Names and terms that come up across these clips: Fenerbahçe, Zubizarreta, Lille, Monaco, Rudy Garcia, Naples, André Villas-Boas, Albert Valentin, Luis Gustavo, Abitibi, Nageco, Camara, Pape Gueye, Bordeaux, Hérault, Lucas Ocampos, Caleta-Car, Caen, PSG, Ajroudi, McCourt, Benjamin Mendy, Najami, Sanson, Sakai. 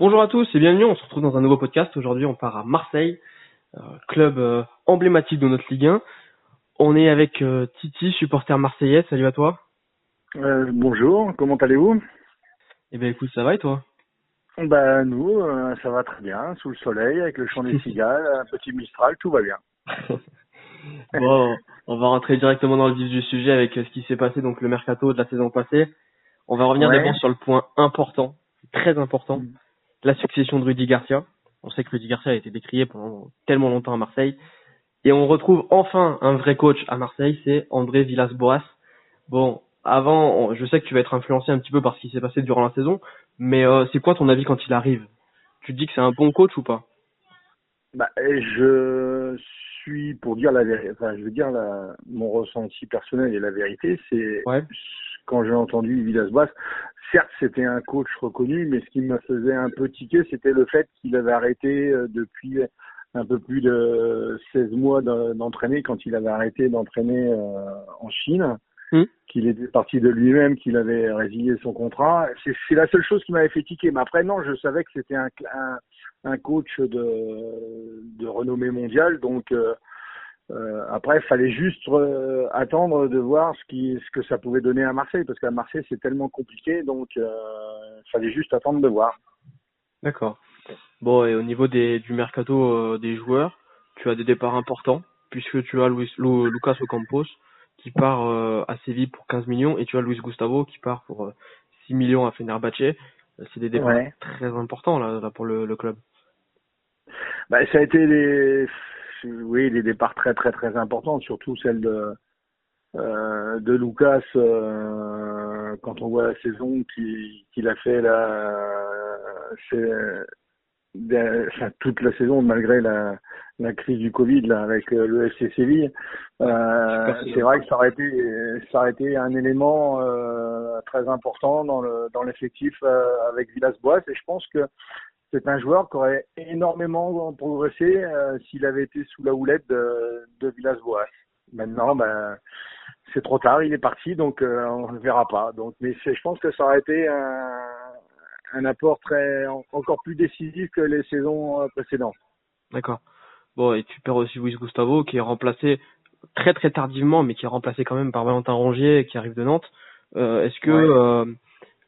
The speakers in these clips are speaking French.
Bonjour à tous et bienvenue, on se retrouve dans un nouveau podcast. Aujourd'hui on part à Marseille, club emblématique de notre Ligue 1. On est avec Titi, supporter marseillais, salut à toi. Bonjour, comment allez-vous ? Eh bien écoute, ça va et toi ? Bah nous, ça va très bien, sous le soleil, avec le chant des cigales, un petit mistral, tout va bien. Bon, on va rentrer directement dans le vif du sujet avec ce qui s'est passé, donc le mercato de la saison passée. On va revenir d'abord sur le point important, très important. La succession de Rudy Garcia. On sait que Rudy Garcia a été décrié pendant tellement longtemps à Marseille. Et on retrouve enfin un vrai coach à Marseille, c'est André Villas-Boas. Bon, avant, je sais que tu vas être influencé un petit peu par ce qui s'est passé durant la saison, mais c'est quoi ton avis quand il arrive ? Tu te dis que c'est un bon coach ou pas ? Bah, je suis pour dire la vérité. Enfin, je veux dire mon ressenti personnel et la vérité, c'est quand j'ai entendu Villas-Boas. Certes, c'était un coach reconnu, mais ce qui me faisait un peu tiquer, c'était le fait qu'il avait arrêté depuis un peu plus de 16 mois d'entraîner, quand il avait arrêté d'entraîner en Chine, qu'il était parti de lui-même, qu'il avait résilié son contrat. C'est la seule chose qui m'avait fait tiquer. Mais après, non, je savais que c'était un coach de renommée mondiale, donc... après, il fallait juste attendre de voir ce que ça pouvait donner à Marseille, parce qu'à Marseille, c'est tellement compliqué, donc il fallait juste attendre de voir. D'accord. Bon, et au niveau du mercato des joueurs, tu as des départs importants, puisque tu as Lucas Ocampos qui part à Séville pour 15 millions, et tu as Luis Gustavo qui part pour 6 millions à Fenerbahçe. C'est des départs très importants là pour le club. Bah, ça a été des départs très très très importants, surtout celle de Lucas, quand on voit la saison qu'il a fait toute la saison malgré la crise du Covid là, avec le FC Séville. C'est vrai que ça aurait été un élément très important dans l'effectif avec Villas-Boas, et je pense que c'est un joueur qui aurait énormément progressé s'il avait été sous la houlette de Villas-Boas. Maintenant, c'est trop tard, il est parti, donc on ne le verra pas. Donc, mais je pense que ça aurait été un apport encore plus décisif que les saisons précédentes. D'accord. Bon, et tu perds aussi Luis Gustavo, qui est remplacé très très tardivement, mais qui est remplacé quand même par Valentin Rongier, qui arrive de Nantes. Est-ce que...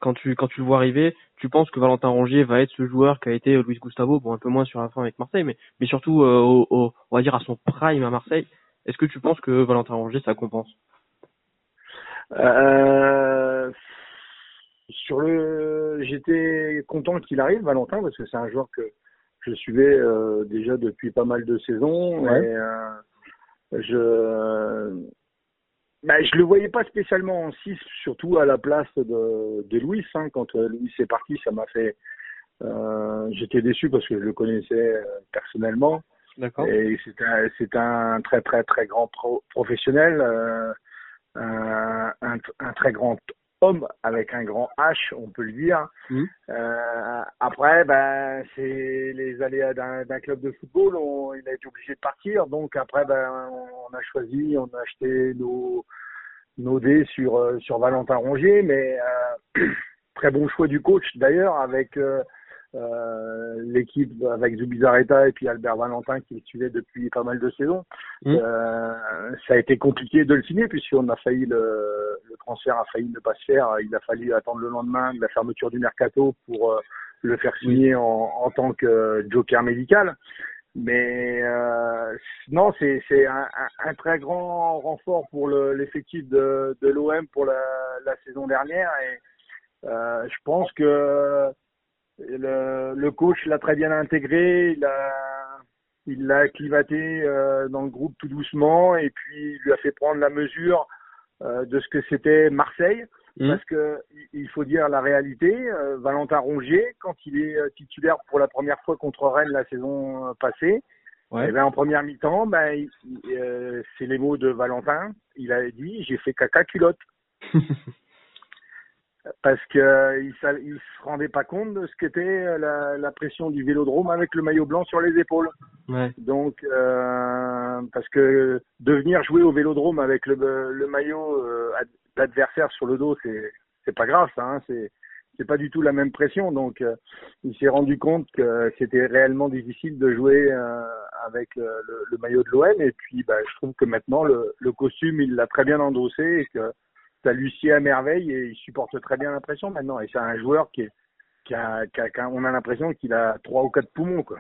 Quand tu le vois arriver, tu penses que Valentin Rongier va être ce joueur qu'a été Luis Gustavo, bon un peu moins sur la fin avec Marseille, mais surtout on va dire à son prime à Marseille. Est-ce que tu penses que Valentin Rongier ça compense ? J'étais content qu'il arrive, Valentin, parce que c'est un joueur que je suivais déjà depuis pas mal de saisons. Ouais. Et, je le voyais pas spécialement en 6, surtout à la place de Luis. Hein. Quand Luis est parti, ça m'a fait... j'étais déçu parce que je le connaissais personnellement. D'accord. Et c'est un très très très grand professionnel, un très grand homme avec un grand H, on peut le dire. Après, c'est les aléas d'un club de football. Il a été obligé de partir. Donc après, on a acheté nos dés sur Valentin Rongier. Mais très bon choix du coach d'ailleurs, avec l'équipe, avec Zubizarreta et puis Albert Valentin qui le suivait depuis pas mal de saisons. Ça a été compliqué de le signer, puisqu'on a failli le transfert a failli ne pas se faire. Il a fallu attendre le lendemain de la fermeture du mercato pour le faire signer en tant que joker médical. Mais non, c'est un très grand renfort pour l'effectif de l'OM pour la saison dernière, et je pense que le coach l'a très bien intégré, il l'a acclimaté dans le groupe tout doucement, et puis il lui a fait prendre la mesure de ce que c'était Marseille, parce que il faut dire la réalité. Valentin Rongier, quand il est titulaire pour la première fois contre Rennes la saison passée, et en première mi-temps, c'est les mots de Valentin, il a dit « j'ai fait caca culotte ». Parce que il se rendait pas compte de ce qu'était la pression du Vélodrome avec le maillot blanc sur les épaules. Ouais. Donc parce que de venir jouer au Vélodrome avec le maillot d'adversaire sur le dos, c'est pas grave ça, hein, c'est c'était pas du tout la même pression, donc il s'est rendu compte que c'était réellement difficile de jouer avec le maillot de l'OM. Et puis je trouve que maintenant le costume il l'a très bien endossé et que ça lui sied à merveille et il supporte très bien la pression maintenant. Et c'est un joueur qui a on a l'impression qu'il a 3 ou 4 poumons quoi.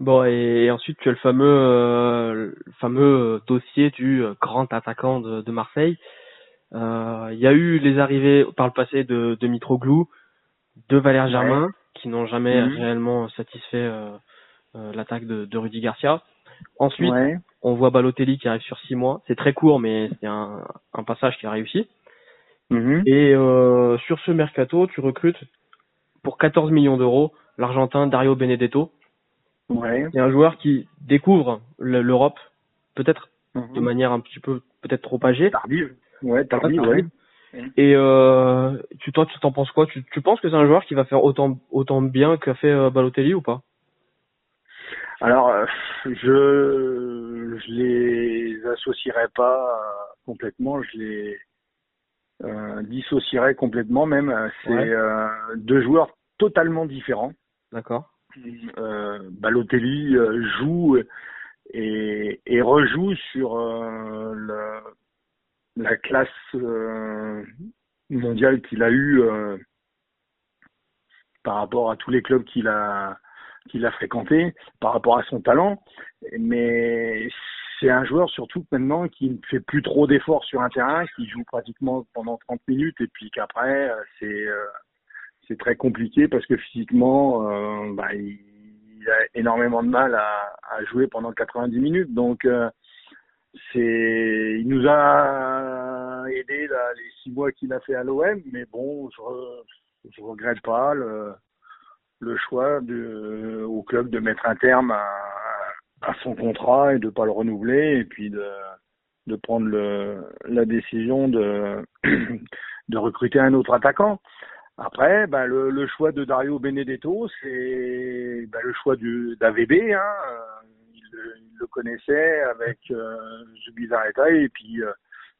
Bon, et ensuite tu as le fameux dossier du grand attaquant de Marseille. Il y a eu les arrivées par le passé de Mitroglou, de Valère Germain, qui n'ont jamais réellement satisfait l'attaque de Rudy Garcia. Ensuite, on voit Balotelli qui arrive sur 6 mois. C'est très court, mais c'est un passage qui a réussi. Et sur ce mercato, tu recrutes pour 14 millions d'euros l'Argentin Dario Benedetto. C'est un joueur qui découvre l'Europe, peut-être de manière un petit peu peut-être trop âgée. Tardive. Et toi, tu t'en penses quoi ? Tu penses que c'est un joueur qui va faire autant bien qu'a fait Balotelli ou pas ? Alors, je les associerais pas complètement, je les dissocierais complètement même. C'est deux joueurs totalement différents. D'accord. Balotelli joue et rejoue sur la classe mondiale qu'il a eue par rapport à tous les clubs qu'il a fréquenté, par rapport à son talent. Mais c'est un joueur surtout maintenant qui ne fait plus trop d'efforts sur un terrain, qui joue pratiquement pendant 30 minutes et puis qu'après c'est très compliqué parce que physiquement il a énormément de mal à jouer pendant 90 minutes. Donc il nous a aidé là, les 6 mois qu'il a fait à l'OM, mais bon, je regrette pas le choix au club de mettre un terme à son contrat et de pas le renouveler et puis de prendre la décision de recruter un autre attaquant. Après, le choix de Dario Benedetto, c'est le choix d'AVB, hein. Ils le connaissaient avec Zubizarreta et puis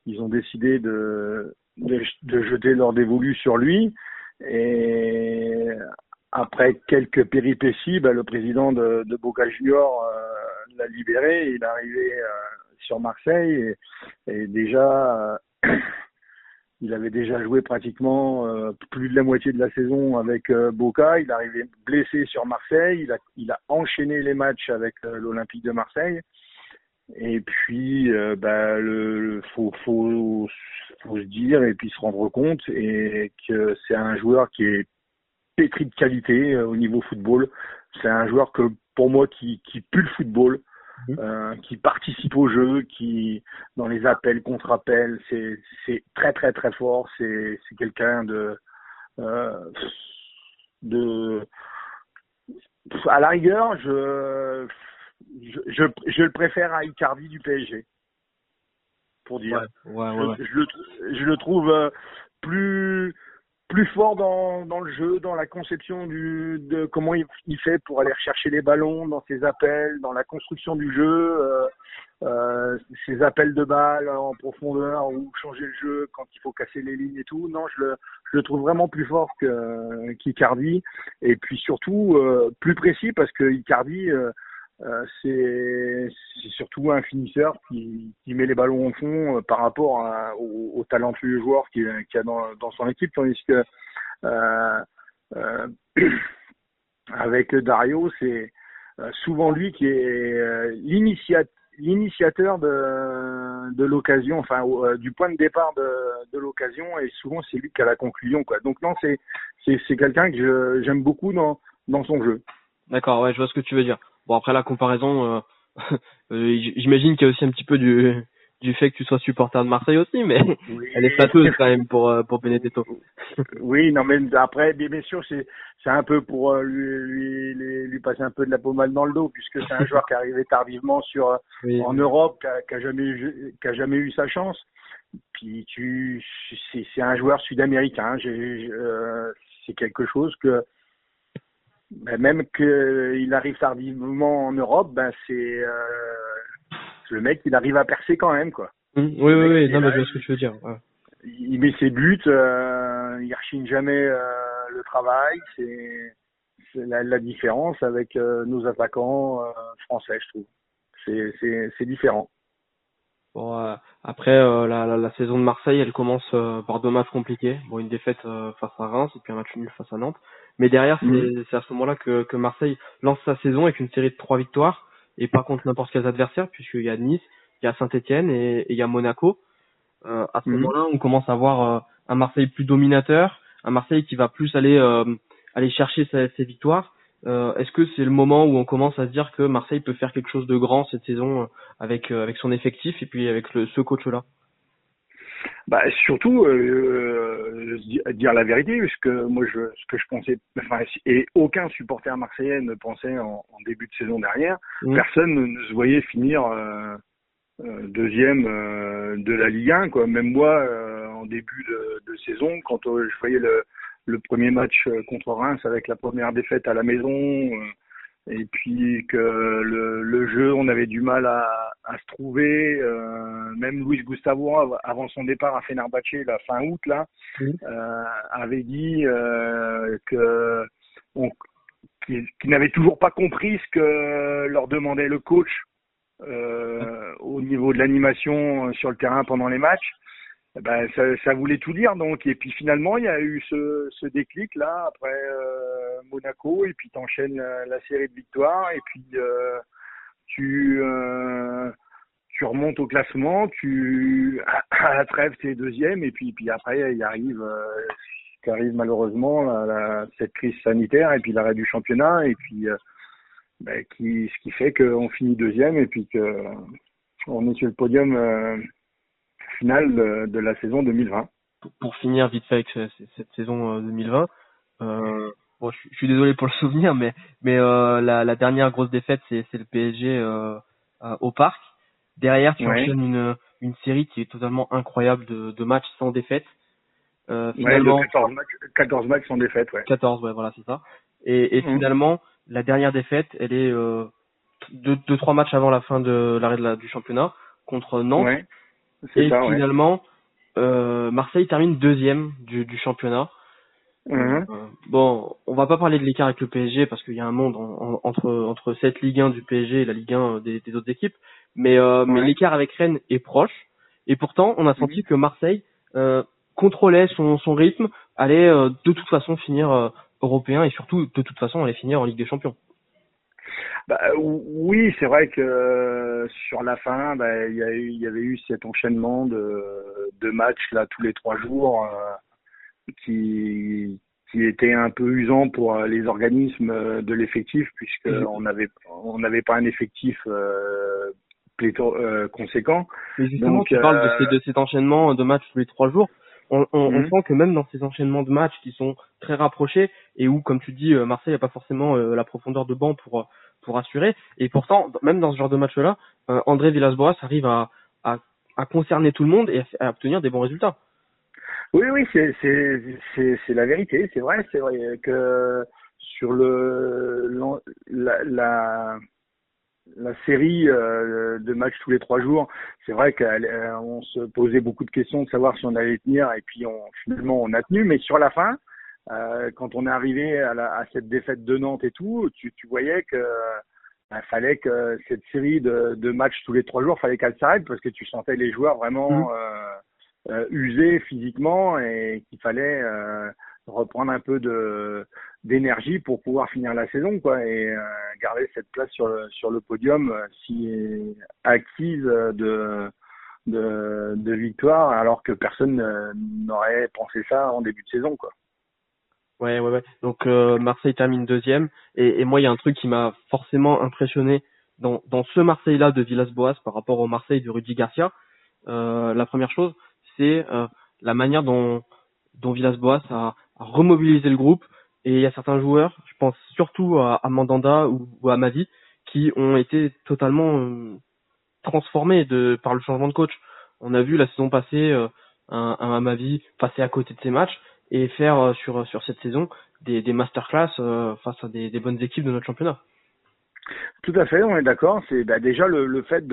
ils ont décidé de jeter leur dévolu sur lui. Et après quelques péripéties, le président de Boca Juniors l'a libéré. Il est arrivé sur Marseille et déjà il avait déjà joué pratiquement plus de la moitié de la saison avec Boca. Il arrivait blessé sur Marseille. Il a enchaîné les matchs avec l'Olympique de Marseille. Et puis, faut se dire et puis se rendre compte et que c'est un joueur qui est pétri de qualité au niveau football. C'est un joueur que pour moi qui pue le football. Qui participe au jeu, qui dans les appels, contre-appels, c'est très très très fort. C'est quelqu'un de à la rigueur, je le préfère à Icardi du PSG, pour dire. Je le trouve plus fort dans le jeu, dans la conception de comment il fait pour aller rechercher les ballons, dans ses appels, dans la construction du jeu, ses appels de balles en profondeur ou changer le jeu quand il faut casser les lignes et tout. Non, je le trouve vraiment plus fort qu'Icardi et puis surtout plus précis parce que Icardi c'est surtout un finisseur qui met les ballons au fond par rapport au talentueux joueur qu'il y a dans son équipe, tandis que avec Dario, c'est souvent lui qui est l'initiateur de l'occasion, enfin du point de départ de l'occasion, et souvent c'est lui qui a la conclusion, quoi. Donc non, c'est quelqu'un que j'aime beaucoup dans son jeu. D'accord, ouais, je vois ce que tu veux dire. Bon, après la comparaison, j'imagine qu'il y a aussi un petit peu du fait que tu sois supporter de Marseille aussi, mais elle est flatteuse quand même pour Benedetto. Oui, non, mais après, bien sûr, c'est un peu pour lui passer un peu de la pommade dans le dos, puisque c'est un joueur qui est arrivé tardivement en Europe, qui a jamais eu sa chance. Puis c'est un joueur sud-américain. C'est quelque chose que même qu'il arrive tardivement en Europe, c'est le mec, il arrive à percer quand même, quoi. Oui, je vois ce que tu veux dire. Ouais. Il met ses buts, il rechigne jamais le travail. C'est la différence avec nos attaquants français, je trouve. C'est différent. Bon, après, la saison de Marseille, elle commence par deux matchs compliqués. Bon, une défaite face à Reims et puis un match nul face à Nantes. Mais derrière, c'est à ce moment-là que Marseille lance sa saison avec une série de 3 victoires. Et pas contre n'importe quel adversaire, puisqu'il y a Nice, il y a Saint-Etienne et il y a Monaco. À ce moment-là, on commence à voir un Marseille plus dominateur, un Marseille qui va plus aller chercher ses victoires. Est-ce que c'est le moment où on commence à se dire que Marseille peut faire quelque chose de grand cette saison avec son effectif et puis avec ce coach-là? Bah surtout dire la vérité, puisque moi ce que je pensais, enfin, et aucun supporter marseillais ne pensait en début de saison dernière, personne ne se voyait finir deuxième de la Ligue 1 quoi. Même moi en début de saison, quand je voyais le premier match contre Reims avec la première défaite à la maison, et puis que le jeu, on avait du mal à se trouver. Même Luis Gustavo, avant son départ à Fenerbahçe, la fin août, là, avait dit qu'il n'avait toujours pas compris ce que leur demandait le coach au niveau de l'animation sur le terrain pendant les matchs. Ben, ça voulait tout dire, donc. Et puis finalement, il y a eu ce déclic là après Monaco, et puis t'enchaînes la série de victoires, et puis tu remontes au classement, à la trêve t'es deuxième, et puis après il arrive malheureusement cette crise sanitaire, et puis l'arrêt du championnat, et puis ce qui fait qu'on finit deuxième, et puis que on est sur le podium finale de la saison 2020. Pour finir vite fait avec cette saison 2020, bon, je suis désolé pour le souvenir, mais la dernière grosse défaite, c'est le PSG au Parc. Derrière, tu enchaînes une série qui est totalement incroyable de matchs sans défaite. Finalement, 14 matchs sans défaite, 14, voilà, c'est ça. Et finalement, la dernière défaite, elle est 2-3 matchs avant la fin de l'arrêt du championnat contre Nantes. Ouais. Finalement, Marseille termine deuxième du championnat. Bon, on va pas parler de l'écart avec le PSG parce qu'il y a un monde entre cette Ligue 1 du PSG et la Ligue 1 des autres équipes. Mais l'écart avec Rennes est proche. Et pourtant, on a senti que Marseille contrôlait son rythme, allait de toute façon finir européen et surtout de toute façon allait finir en Ligue des Champions. Bah, oui, c'est vrai que sur la fin, il y avait eu cet enchaînement de matchs là tous les 3 jours qui était un peu usant pour les organismes de l'effectif, puisque on n'avait pas un effectif conséquent. Mais justement, donc, tu parles de cet enchaînement de matchs tous les 3 jours. On sent que même dans ces enchaînements de matchs qui sont très rapprochés et où, comme tu dis, Marseille n'a pas forcément la profondeur de banc pour assurer. Et pourtant, même dans ce genre de match-là, André Villas-Boas arrive à concerner tout le monde et à obtenir des bons résultats. Oui, c'est la vérité. C'est vrai que sur la série de matchs tous les 3 jours, c'est vrai qu'on se posait beaucoup de questions de savoir si on allait tenir, et puis finalement on a tenu. Mais sur la fin, quand on est arrivé à cette défaite de Nantes et tout, tu voyais que fallait que cette série de matchs tous les 3 jours, fallait qu'elle s'arrête, parce que tu sentais les joueurs vraiment usés physiquement, et qu'il fallait reprendre un peu d'énergie pour pouvoir finir la saison, quoi, et garder cette place sur le podium si acquise de victoire, alors que personne n'aurait pensé ça en début de saison, quoi. Ouais. Donc Marseille termine deuxième, et moi il y a un truc qui m'a forcément impressionné dans ce Marseille là de Villas-Boas par rapport au Marseille de Rudy Garcia. La première chose, c'est la manière dont Villas-Boas a remobilisé le groupe. Et il y a certains joueurs, je pense surtout à Mandanda ou à Amavi, qui ont été totalement transformés par le changement de coach. On a vu la saison passée un Amavi passer à côté de ses matchs et faire sur cette saison des masterclass face à des bonnes équipes de notre championnat. Tout à fait, on est d'accord. C'est déjà le fait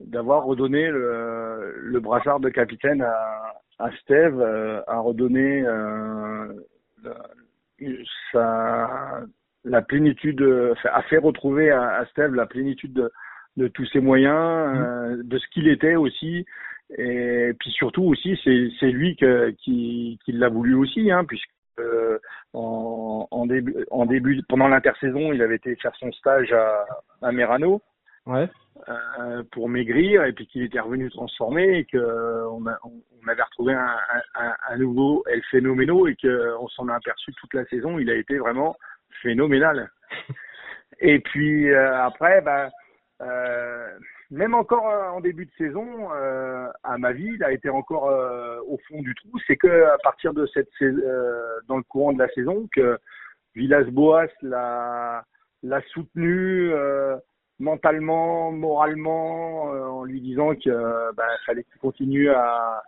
d'avoir redonné le brassard de capitaine à à Steve à redonner la plénitude, à faire retrouver à Steve la plénitude de tous ses moyens, de ce qu'il était aussi. Et puis surtout aussi, c'est lui qui l'a voulu aussi, hein, puisque en début pendant l'intersaison, il avait été faire son stage à Merano, ouais, pour maigrir, et puis qu'il était revenu transformé, et que on avait retrouvé un nouveau El Phénoméno, et que on s'en a aperçu toute la saison. Il a été vraiment phénoménal. Et puis après, même encore en début de saison, Amavi, il a été encore au fond du trou. C'est que à partir de cette dans le courant de la saison, que Villas-Boas l'a soutenu mentalement, moralement, en lui disant que fallait qu'il continue à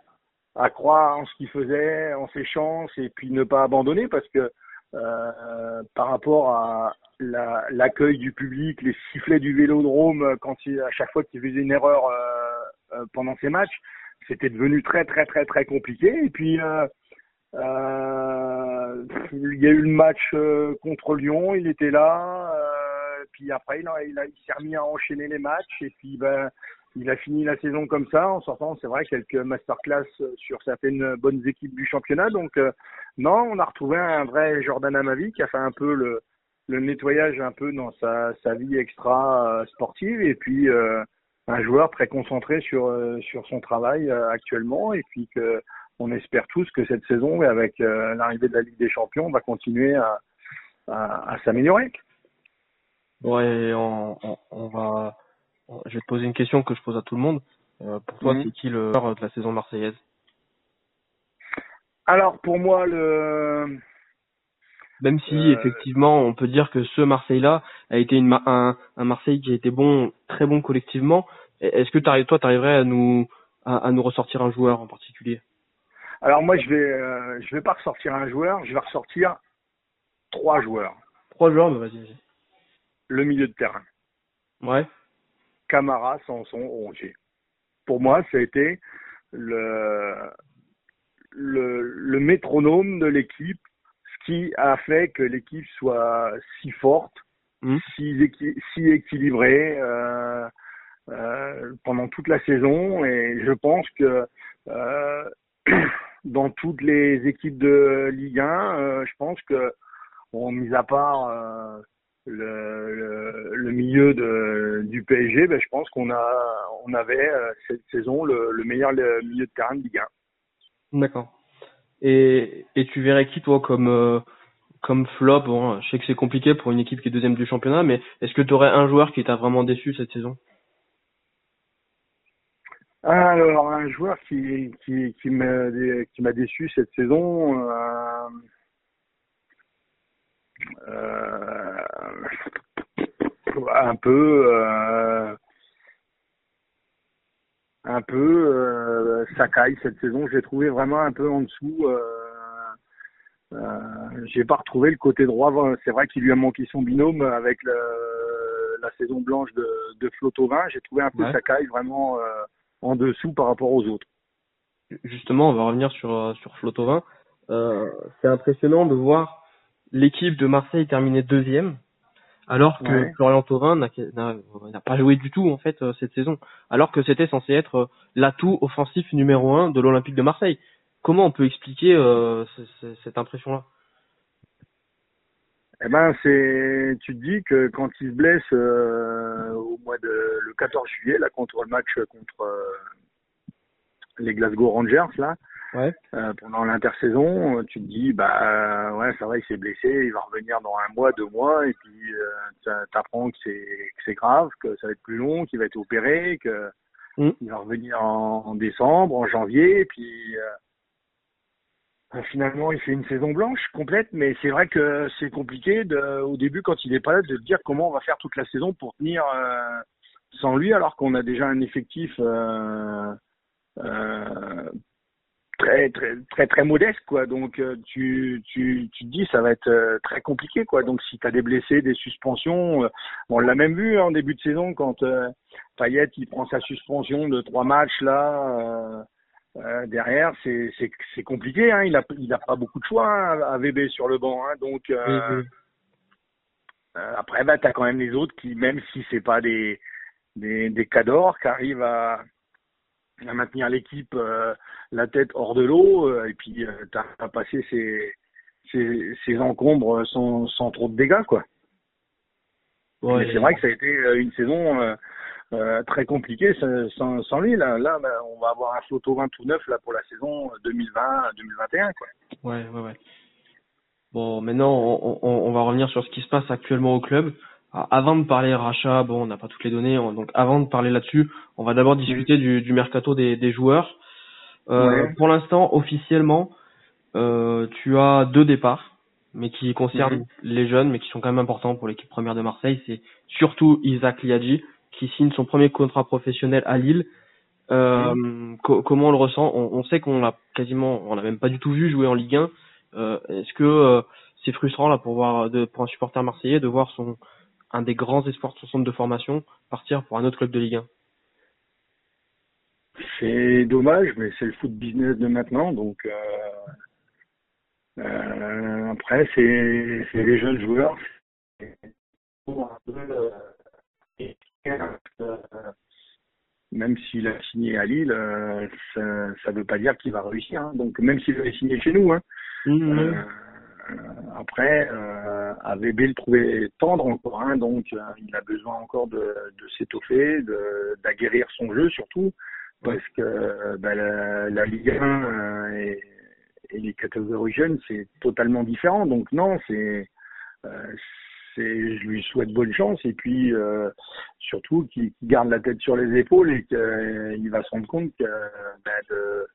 croire en ce qu'il faisait, en ses chances, et puis ne pas abandonner, parce que par rapport à l'accueil du public, les sifflets du Vélodrome à chaque fois qu'il faisait une erreur pendant ses matchs, c'était devenu très très très très compliqué. Et puis il y a eu le match contre Lyon, il était là, puis après il s'est remis à enchaîner les matchs, et puis il a fini la saison comme ça, en sortant, c'est vrai, quelques masterclass sur certaines bonnes équipes du championnat. Donc non, on a retrouvé un vrai Jordan Amavi qui a fait un peu le nettoyage un peu dans sa vie extra sportive, et puis un joueur très concentré sur son travail actuellement, et puis que on espère tous que cette saison, avec l'arrivée de la Ligue des Champions, on va continuer à s'améliorer. Ouais, je vais te poser une question que je pose à tout le monde. Pour toi, c'est qui le joueur de la saison marseillaise? Alors pour moi, même si, effectivement, on peut dire que ce Marseille-là a été un Marseille qui a été bon, très bon collectivement. Est-ce que t'arriverais à nous ressortir un joueur en particulier? Alors moi, je vais pas ressortir un joueur, je vais ressortir trois joueurs. Trois joueurs, bah vas-y. Le milieu de terrain. Ouais. Camara, Sanson, Rongier. Pour moi, ça a été le métronome de l'équipe, qui a fait que l'équipe soit si forte, si équilibrée pendant toute la saison. Et je pense que dans toutes les équipes de Ligue 1, je pense que, mis à part le milieu du PSG, je pense qu'on avait cette saison le meilleur milieu de terrain de Ligue 1. D'accord. Et tu verrais qui, toi, comme flop? Bon, je sais que c'est compliqué pour une équipe qui est deuxième du championnat, mais est-ce que tu aurais un joueur qui t'a vraiment déçu cette saison? Alors, un joueur qui m'a déçu cette saison, un peu Sakai cette saison, j'ai trouvé vraiment un peu en dessous. J'ai pas retrouvé le côté droit. C'est vrai qu'il lui a manqué son binôme avec la saison blanche de Flo Thauvin. J'ai trouvé un peu Sakai vraiment en dessous par rapport aux autres. Justement, on va revenir sur Flo Thauvin. C'est impressionnant de voir l'équipe de Marseille terminer deuxième, alors que Florian Thauvin n'a pas joué du tout, en fait, cette saison, alors que c'était censé être l'atout offensif numéro 1 de l'Olympique de Marseille. Comment on peut expliquer cette impression-là? Eh ben, tu te dis que quand il se blesse au mois le 14 juillet, là, contre le match contre les Glasgow Rangers, là, pendant l'intersaison, tu te dis ça va, il s'est blessé, il va revenir dans un mois, 2 mois, et puis t'apprends que c'est grave, que ça va être plus long, qu'il va être opéré, que il va revenir en décembre, en janvier, et puis finalement il fait une saison blanche complète. Mais c'est vrai que c'est compliqué au début, quand il est pas là, de te dire comment on va faire toute la saison pour tenir sans lui, alors qu'on a déjà un effectif très très très très modeste, quoi. Donc tu te dis ça va être très compliqué, quoi. Donc si tu as des blessés, des suspensions, on l'a même vu en début de saison, quand Payet il prend sa suspension de 3 matchs là, Derrière, c'est compliqué. Hein. Il a pas beaucoup de choix hein, à VB sur le banc. Hein. Donc après, bah, t'as quand même les autres qui, même si c'est pas des cadors, qui arrivent à maintenir l'équipe la tête hors de l'eau. Et puis t'as passé ces encombres sans trop de dégâts, quoi. Ouais, mais c'est vrai que ça a été une saison très compliquée sans lui. Là, on va avoir un Floto 20 ou 9 là pour la saison 2020-2021, quoi. Ouais. Bon, maintenant on va revenir sur ce qui se passe actuellement au club. Avant de parler rachat, bon, on n'a pas toutes les données, donc avant de parler là-dessus, on va d'abord discuter du mercato des joueurs. Pour l'instant, officiellement, tu as deux départs, mais qui concernent les jeunes, mais qui sont quand même importants pour l'équipe première de Marseille. C'est surtout Isaac Liadji, qui signe son premier contrat professionnel à Lille. Comment on le ressent? On sait qu'on l'a quasiment, on l'a même pas du tout vu jouer en Ligue 1. Est-ce que c'est frustrant là pour un supporter marseillais de voir un des grands espoirs de son centre de formation partir pour un autre club de Ligue 1? C'est dommage, mais c'est le foot business de maintenant, donc. Après, c'est les jeunes joueurs. Même s'il a signé à Lille, ça veut pas dire qu'il va réussir. Hein. Donc, même s'il avait signé chez nous. Hein. Après, AVB le trouvait tendre encore. Hein. Donc, il a besoin encore de s'étoffer, d'aguerrir son jeu surtout. Parce que la Ligue 1 et les catégories jeunes, c'est totalement différent. Donc non, je lui souhaite bonne chance et puis surtout qu'il garde la tête sur les épaules et qu'il va se rendre compte que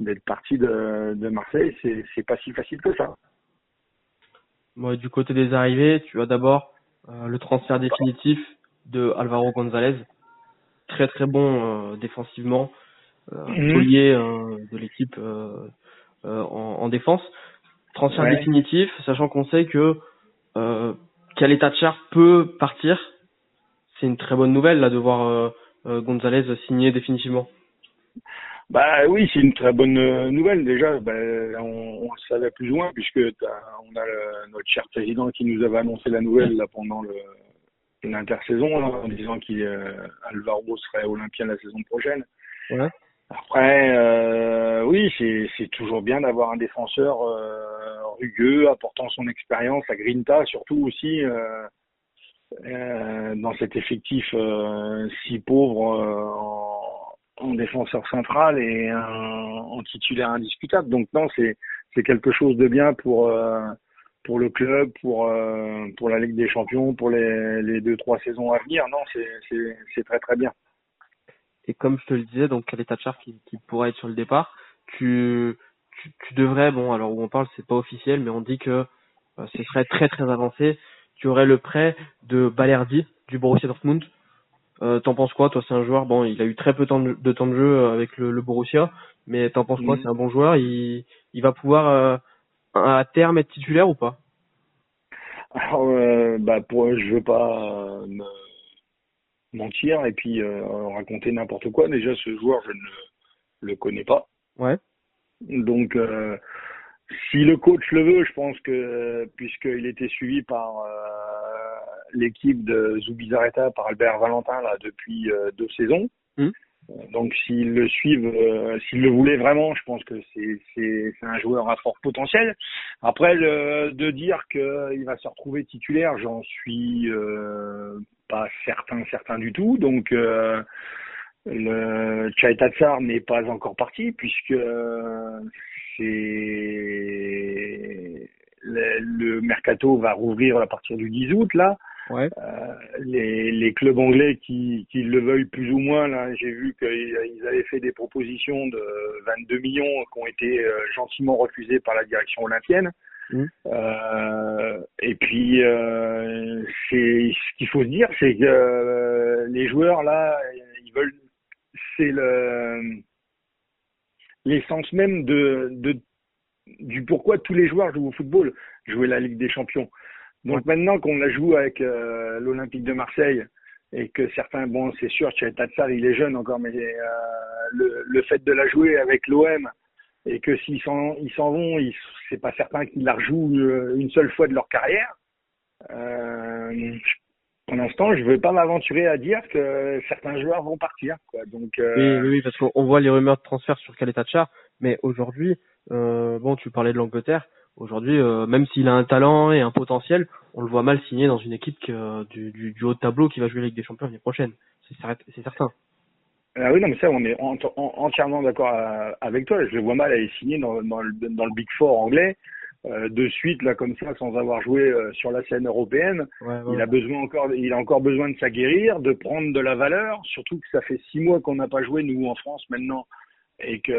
d'être parti de Marseille, c'est pas si facile que ça. Bon, du côté des arrivées, tu as d'abord le transfert définitif de Alvaro González, très très bon défensivement, taulier de l'équipe. En défense, transfert définitif, sachant qu'on sait que Caleta-Car peut partir. C'est une très bonne nouvelle là de voir González signer définitivement. Bah oui, c'est une très bonne nouvelle déjà. Bah, on le savait plus ou moins puisque on a notre cher président qui nous avait annoncé la nouvelle là pendant l'intersaison là, en disant qu'Alvaro serait olympien la saison prochaine. Ouais. Après, oui, c'est toujours bien d'avoir un défenseur rugueux, apportant son expérience, la grinta surtout aussi dans cet effectif si pauvre en défenseur central et en titulaire indiscutable. Donc non, c'est quelque chose de bien pour le club, pour la Ligue des Champions, pour les 2-3 saisons à venir. Non, c'est très très bien. Et comme je te le disais, donc Caleta-Car qui pourrait être sur le départ, tu devrais, bon, alors où on parle, c'est pas officiel, mais on dit que ce serait très très avancé. Tu aurais le prêt de Balerdi du Borussia Dortmund. T'en penses quoi, toi? C'est un joueur, bon, il a eu très peu de temps de jeu avec le Borussia, mais t'en penses quoi? C'est un bon joueur. Il va pouvoir à terme être titulaire ou pas? Alors, je veux pas mentir et puis raconter n'importe quoi. Déjà, ce joueur, je ne le connais pas. Ouais. Donc, si le coach le veut, je pense que puisqu'il était suivi par l'équipe de Zubizarreta, par Albert Valentin là depuis 2 saisons. Donc, s'ils le suivent, s'ils le voulaient vraiment, je pense que c'est un joueur à fort potentiel. Après, de dire qu'il va se retrouver titulaire, j'en suis pas certain du tout. Donc, le Caleta-Car n'est pas encore parti puisque le mercato va rouvrir à partir du 10 août là. Ouais. Les clubs anglais qui le veuillent plus ou moins, là, j'ai vu qu'ils avaient fait des propositions de 22 millions qui ont été gentiment refusées par la direction olympienne. Et puis, ce qu'il faut se dire, c'est que les joueurs, là, ils veulent, c'est l'essence même du pourquoi tous les joueurs jouent au football, jouer la Ligue des Champions. Donc maintenant qu'on la joue avec l'Olympique de Marseille, et que certains, bon, c'est sûr, Tchaïtatsar, il est jeune encore, mais le fait de la jouer avec l'OM et que s'ils s'en vont, c'est pas certain qu'ils la rejouent une seule fois de leur carrière. Pour l'instant, je ne veux pas m'aventurer à dire que certains joueurs vont partir, quoi. Donc, oui, parce qu'on voit les rumeurs de transfert sur Caleta-Car, mais aujourd'hui, bon, tu parlais de l'Angleterre. Aujourd'hui, même s'il a un talent et un potentiel, on le voit mal signer dans une équipe du haut de tableau qui va jouer la Ligue des Champions l'année prochaine. C'est certain. Ah oui, non, mais ça, on est entièrement d'accord avec toi. Je le vois mal aller signer dans le Big Four anglais. De suite, là, comme ça, sans avoir joué sur la scène européenne, ouais. Il a encore besoin de s'aguerrir, de prendre de la valeur, surtout que ça fait 6 mois qu'on n'a pas joué, nous, en France, maintenant, et que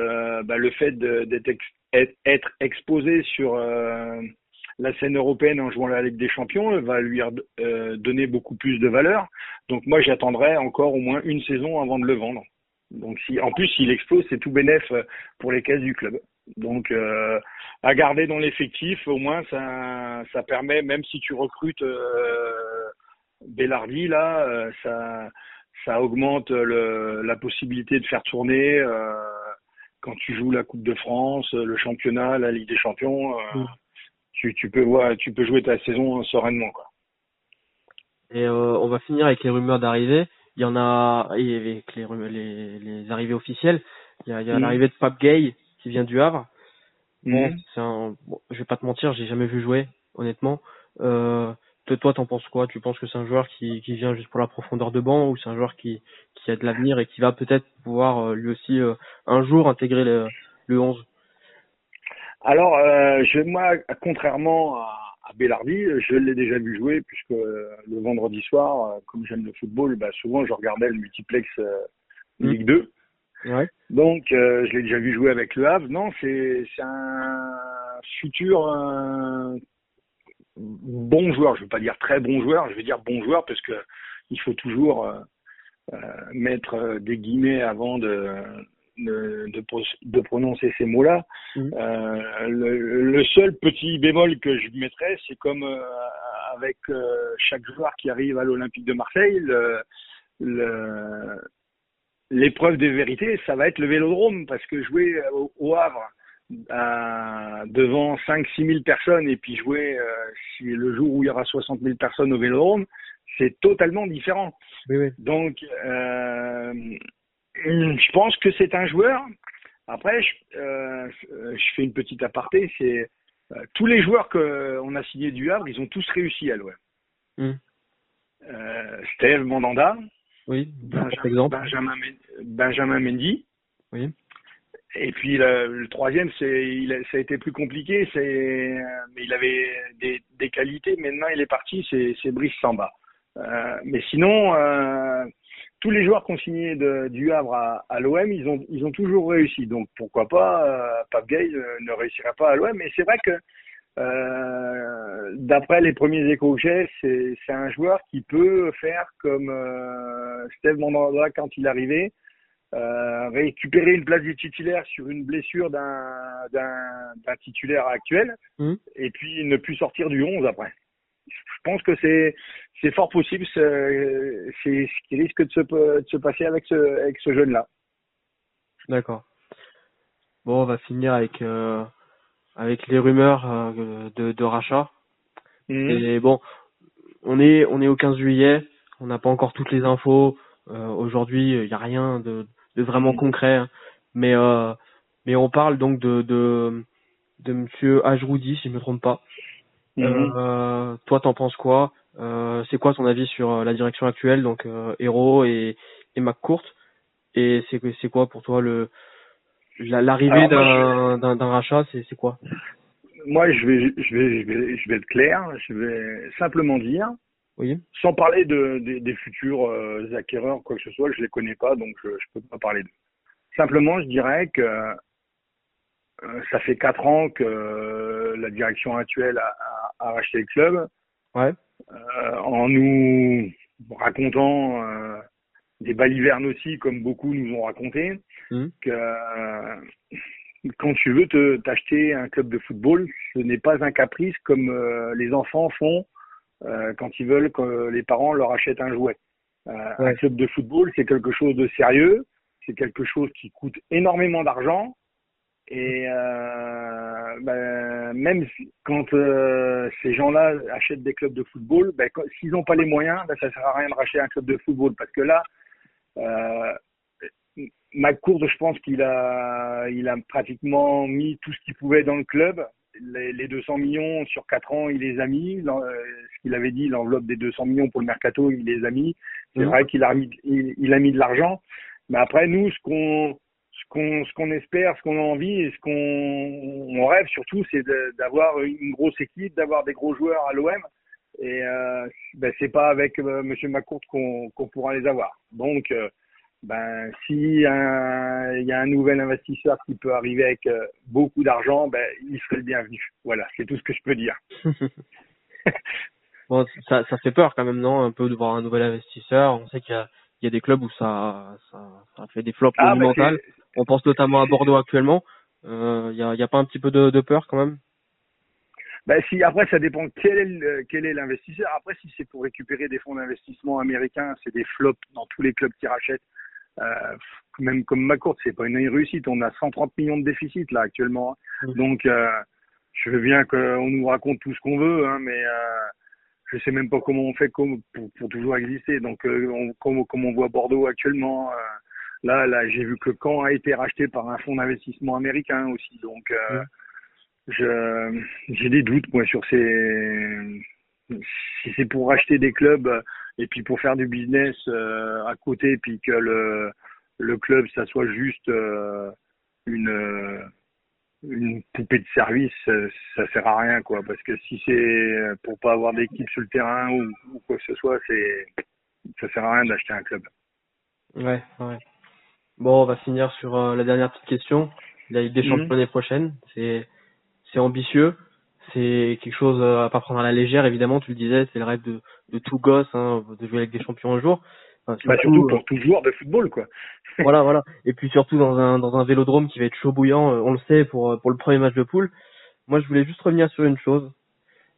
le fait d'être exposé sur la scène européenne en jouant la Ligue des Champions va lui donner beaucoup plus de valeur. Donc moi, j'attendrai encore au moins une saison avant de le vendre. Donc si, en plus, s'il explose, c'est tout bénef pour les caisses du club. Donc, à garder dans l'effectif, au moins, ça permet, même si tu recrutes Balerdi, là, ça augmente la possibilité de faire tourner quand tu joues la Coupe de France, le championnat, la Ligue des Champions. Tu peux jouer ta saison sereinement, quoi. Et on va finir avec les rumeurs d'arrivée. Il y en a avec les arrivées officielles. Il y a l'arrivée de Pape Gueye, qui vient du Havre. Je vais pas te mentir, j'ai jamais vu jouer, honnêtement. Toi, t'en penses quoi? Tu penses que c'est un joueur qui vient juste pour la profondeur de banc, ou c'est un joueur qui a de l'avenir et qui va peut-être pouvoir lui aussi un jour intégrer le 11? Alors, moi, contrairement à Balerdi, je l'ai déjà vu jouer, puisque le vendredi soir, comme j'aime le football, souvent je regardais le multiplex Ligue 2. Ouais. Donc je l'ai déjà vu jouer avec Le Havre. Non, c'est un futur bon joueur. Je veux pas dire très bon joueur, je veux dire bon joueur parce que il faut toujours mettre des guillemets avant de prononcer ces mots-là. Le seul petit bémol que je mettrais, c'est comme avec chaque joueur qui arrive à l'Olympique de Marseille, l'épreuve des vérités, ça va être le Vélodrome, parce que jouer au Havre devant 5-6 000 personnes et puis jouer le jour où il y aura 60 000 personnes au Vélodrome, c'est totalement différent. Oui, oui. Donc, je pense que c'est un joueur. Après, je fais une petite aparté, c'est tous les joueurs qu'on a signés du Havre, ils ont tous réussi à l'OM. Steve, Mandanda. Oui, Benjamin Mendy. Oui. Et puis le troisième, ça a été plus compliqué. Mais il avait des qualités. Maintenant, il est parti. C'est Brice Samba. Mais sinon, tous les joueurs qu'on signait du Havre à l'OM, ils ont toujours réussi. Donc pourquoi pas Pape Gueye ne réussira pas à l'OM. Mais c'est vrai que d'après les premiers échos que j'ai, c'est un joueur qui peut faire comme Steve Mandanda quand il arrivait, récupérer une place du titulaire sur une blessure d'un titulaire actuel, et puis ne plus sortir du 11 après. Je pense que c'est fort possible, c'est ce qui risque de se passer avec ce jeune-là. D'accord. Bon, on va finir avec les rumeurs de rachat. Et bon, on est au 15 juillet, on n'a pas encore toutes les infos. Aujourd'hui, il n'y a rien de vraiment concret, hein. Mais on parle donc de monsieur Ajroudi, si je ne me trompe pas. Toi, t'en penses quoi? C'est quoi ton avis sur la direction actuelle, donc Hérault et McCourt? Et c'est quoi pour toi l'arrivée d'un rachat, c'est quoi? Moi, je vais être clair. Je vais simplement dire, oui, sans parler des futurs acquéreurs, quoi que ce soit, je les connais pas, donc je peux pas parler d'eux. Simplement, je dirais que ça fait 4 ans que la direction actuelle a racheté le club, ouais, en nous racontant des balivernes aussi, comme beaucoup nous ont raconté, que quand tu veux t'acheter un club de football, ce n'est pas un caprice comme les enfants font quand ils veulent que les parents leur achètent un jouet. Un club de football, c'est quelque chose de sérieux, c'est quelque chose qui coûte énormément d'argent. Et même quand ces gens-là achètent des clubs de football, s'ils n'ont pas les moyens, ça ne sert à rien de racheter un club de football. Parce que là, McCourt, je pense qu'il a pratiquement mis tout ce qu'il pouvait dans le club. Les 200 millions sur 4 ans, il les a mis. Ce qu'il avait dit, l'enveloppe des 200 millions pour le mercato, il les a mis. C'est vrai qu'il a mis, il a mis de l'argent. Mais après, nous, ce qu'on espère, ce qu'on a envie et ce qu'on rêve surtout, c'est d'avoir une grosse équipe, d'avoir des gros joueurs à l'OM. Et c'est pas avec Monsieur McCourt qu'on pourra les avoir. Donc, si il y a un nouvel investisseur qui peut arriver avec beaucoup d'argent, il serait le bienvenu. Voilà, c'est tout ce que je peux dire. Bon, ça fait peur quand même, non? Un peu de voir un nouvel investisseur. On sait qu'il y a des clubs où ça fait des flops monumentales. On pense notamment à Bordeaux actuellement. Il y a pas un petit peu de peur quand même? Si, après, ça dépend quel est l'investisseur. Après, si c'est pour récupérer des fonds d'investissement américains, c'est des flops dans tous les clubs qui rachètent. Même comme McCourt, c'est pas une réussite. On a 130 millions de déficit là actuellement. Donc, je veux bien qu'on nous raconte tout ce qu'on veut, mais je sais même pas comment on fait pour toujours exister. Donc, comme on voit Bordeaux actuellement, là, j'ai vu que Caen a été racheté par un fonds d'investissement américain aussi. Donc, j'ai des doutes moi sur si c'est pour racheter des clubs et puis pour faire du business à côté, puis que le club ça soit juste une poupée de service, ça sert à rien quoi, parce que si c'est pour pas avoir d'équipe sur le terrain ou quoi que ce soit, ça sert à rien d'acheter un club. Ouais. Bon, on va finir sur la dernière petite question. La Ligue des Champions l'année prochaine, c'est ambitieux, c'est quelque chose à pas prendre à la légère, évidemment, tu le disais, c'est le rêve de tout gosse, de jouer avec des champions un jour. Enfin, surtout pour tout joueur de football, quoi. Voilà. Et puis surtout dans un vélodrome qui va être chaud bouillant, on le sait, pour le premier match de poule. Moi, je voulais juste revenir sur une chose,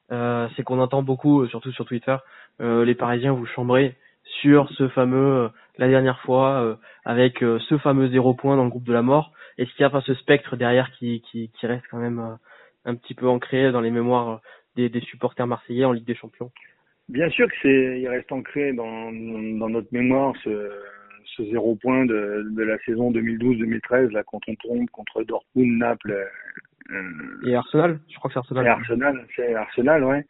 c'est qu'on entend beaucoup, surtout sur Twitter, les Parisiens vous chambrer sur ce fameux, la dernière fois, avec ce fameux 0 point dans le groupe de la mort. Est-ce qu'il n'y a pas ce spectre derrière qui reste quand même un petit peu ancré dans les mémoires des supporters marseillais en Ligue des Champions? Bien sûr que il reste ancré dans notre mémoire ce 0 point de la saison 2012-2013 là, quand on trompe contre Dortmund, Naples et Arsenal. Je crois que c'est Arsenal. C'est Arsenal, ouais.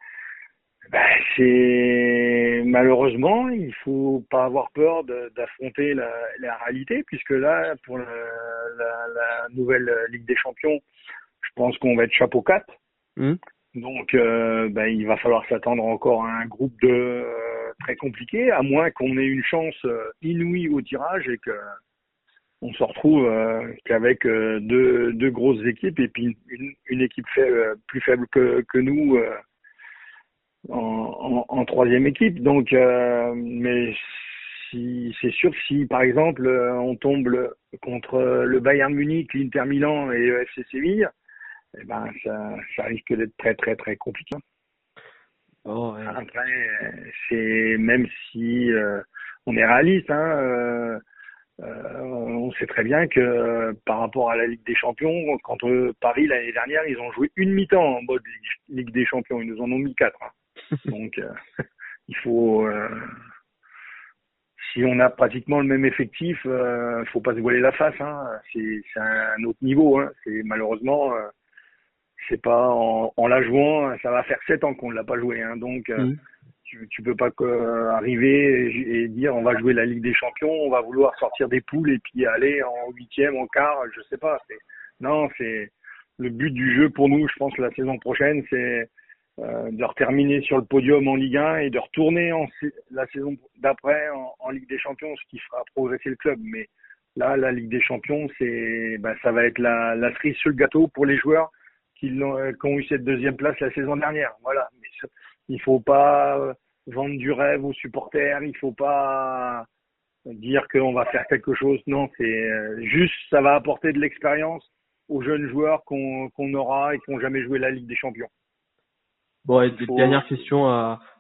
C'est malheureusement, il faut pas avoir peur d'affronter la réalité, puisque là, pour la nouvelle Ligue des Champions, je pense qu'on va être chapeau 4. Donc, il va falloir s'attendre encore à un groupe très compliqué, à moins qu'on ait une chance inouïe au tirage et qu'on se retrouve qu'avec deux grosses équipes et puis une équipe plus faible que nous. En troisième équipe, donc mais c'est sûr que si par exemple on tombe contre le Bayern Munich, l'Inter Milan et le FC Séville, ça risque d'être très très très compliqué. Après, c'est même si on est réaliste, on sait très bien que par rapport à la Ligue des Champions, contre Paris l'année dernière, ils ont joué une mi-temps en mode Ligue des Champions, ils nous en ont mis 4. Donc, il faut. Si on a pratiquement le même effectif, faut pas se voiler la face. C'est un autre niveau. C'est malheureusement, c'est pas en la jouant. Ça va faire 7 ans qu'on l'a pas joué. Donc, tu peux pas arriver et dire on va jouer la Ligue des Champions, on va vouloir sortir des poules et puis aller en 8e, en quart, je sais pas. Non, c'est le but du jeu pour nous. Je pense la saison prochaine, c'est de terminer sur le podium en Ligue 1 et de retourner la saison d'après en Ligue des Champions, ce qui fera progresser le club. Mais là, la Ligue des Champions, ça va être la cerise sur le gâteau pour les joueurs qui ont eu cette deuxième place la saison dernière. Voilà. Mais il faut pas vendre du rêve aux supporters, il faut pas dire qu'on va faire quelque chose. Non, c'est juste, ça va apporter de l'expérience aux jeunes joueurs qu'on aura et qui n'ont jamais joué la Ligue des Champions. Bon, et dernière question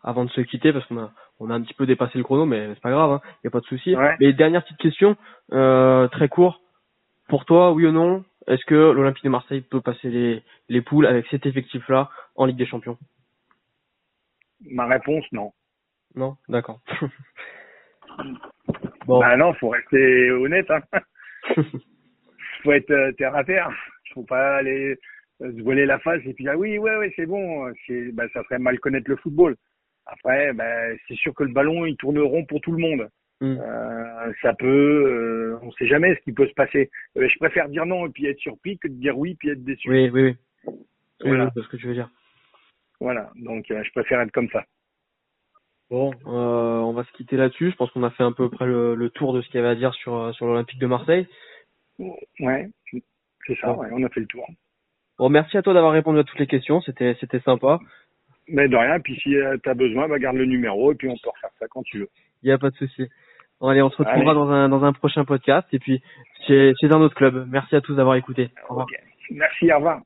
avant de se quitter, parce qu'on a on a un petit peu dépassé le chrono, mais c'est pas grave, y a pas de souci. Ouais. Mais dernière petite question, très court. Pour toi, oui ou non, est-ce que l'Olympique de Marseille peut passer les poules avec cet effectif-là en Ligue des Champions? Ma réponse, non. Non, d'accord. Bon. Bah non, faut rester honnête. Faut être terre à terre. Faut pas aller se voler la face et puis là, oui, ouais, c'est bon. Ça serait mal connaître le football. Après, c'est sûr que le ballon, il tourne rond pour tout le monde. On sait jamais ce qui peut se passer. Je préfère dire non et puis être surpris que de dire oui puis être déçu. Oui. Voilà. Oui, c'est ce que tu veux dire. Voilà. Donc, je préfère être comme ça. Bon, on va se quitter là-dessus. Je pense qu'on a fait un peu près le tour de ce qu'il y avait à dire sur l'Olympique de Marseille. Ouais, c'est ça. Ouais, on a fait le tour. Bon, merci à toi d'avoir répondu à toutes les questions. C'était sympa. Mais de rien. Puis si t'as besoin, garde le numéro et puis on peut refaire ça quand tu veux. Il y a pas de souci. Bon, allez, on se retrouvera dans un prochain podcast et puis chez un autre club. Merci à tous d'avoir écouté. Au revoir. Okay. Merci, au revoir.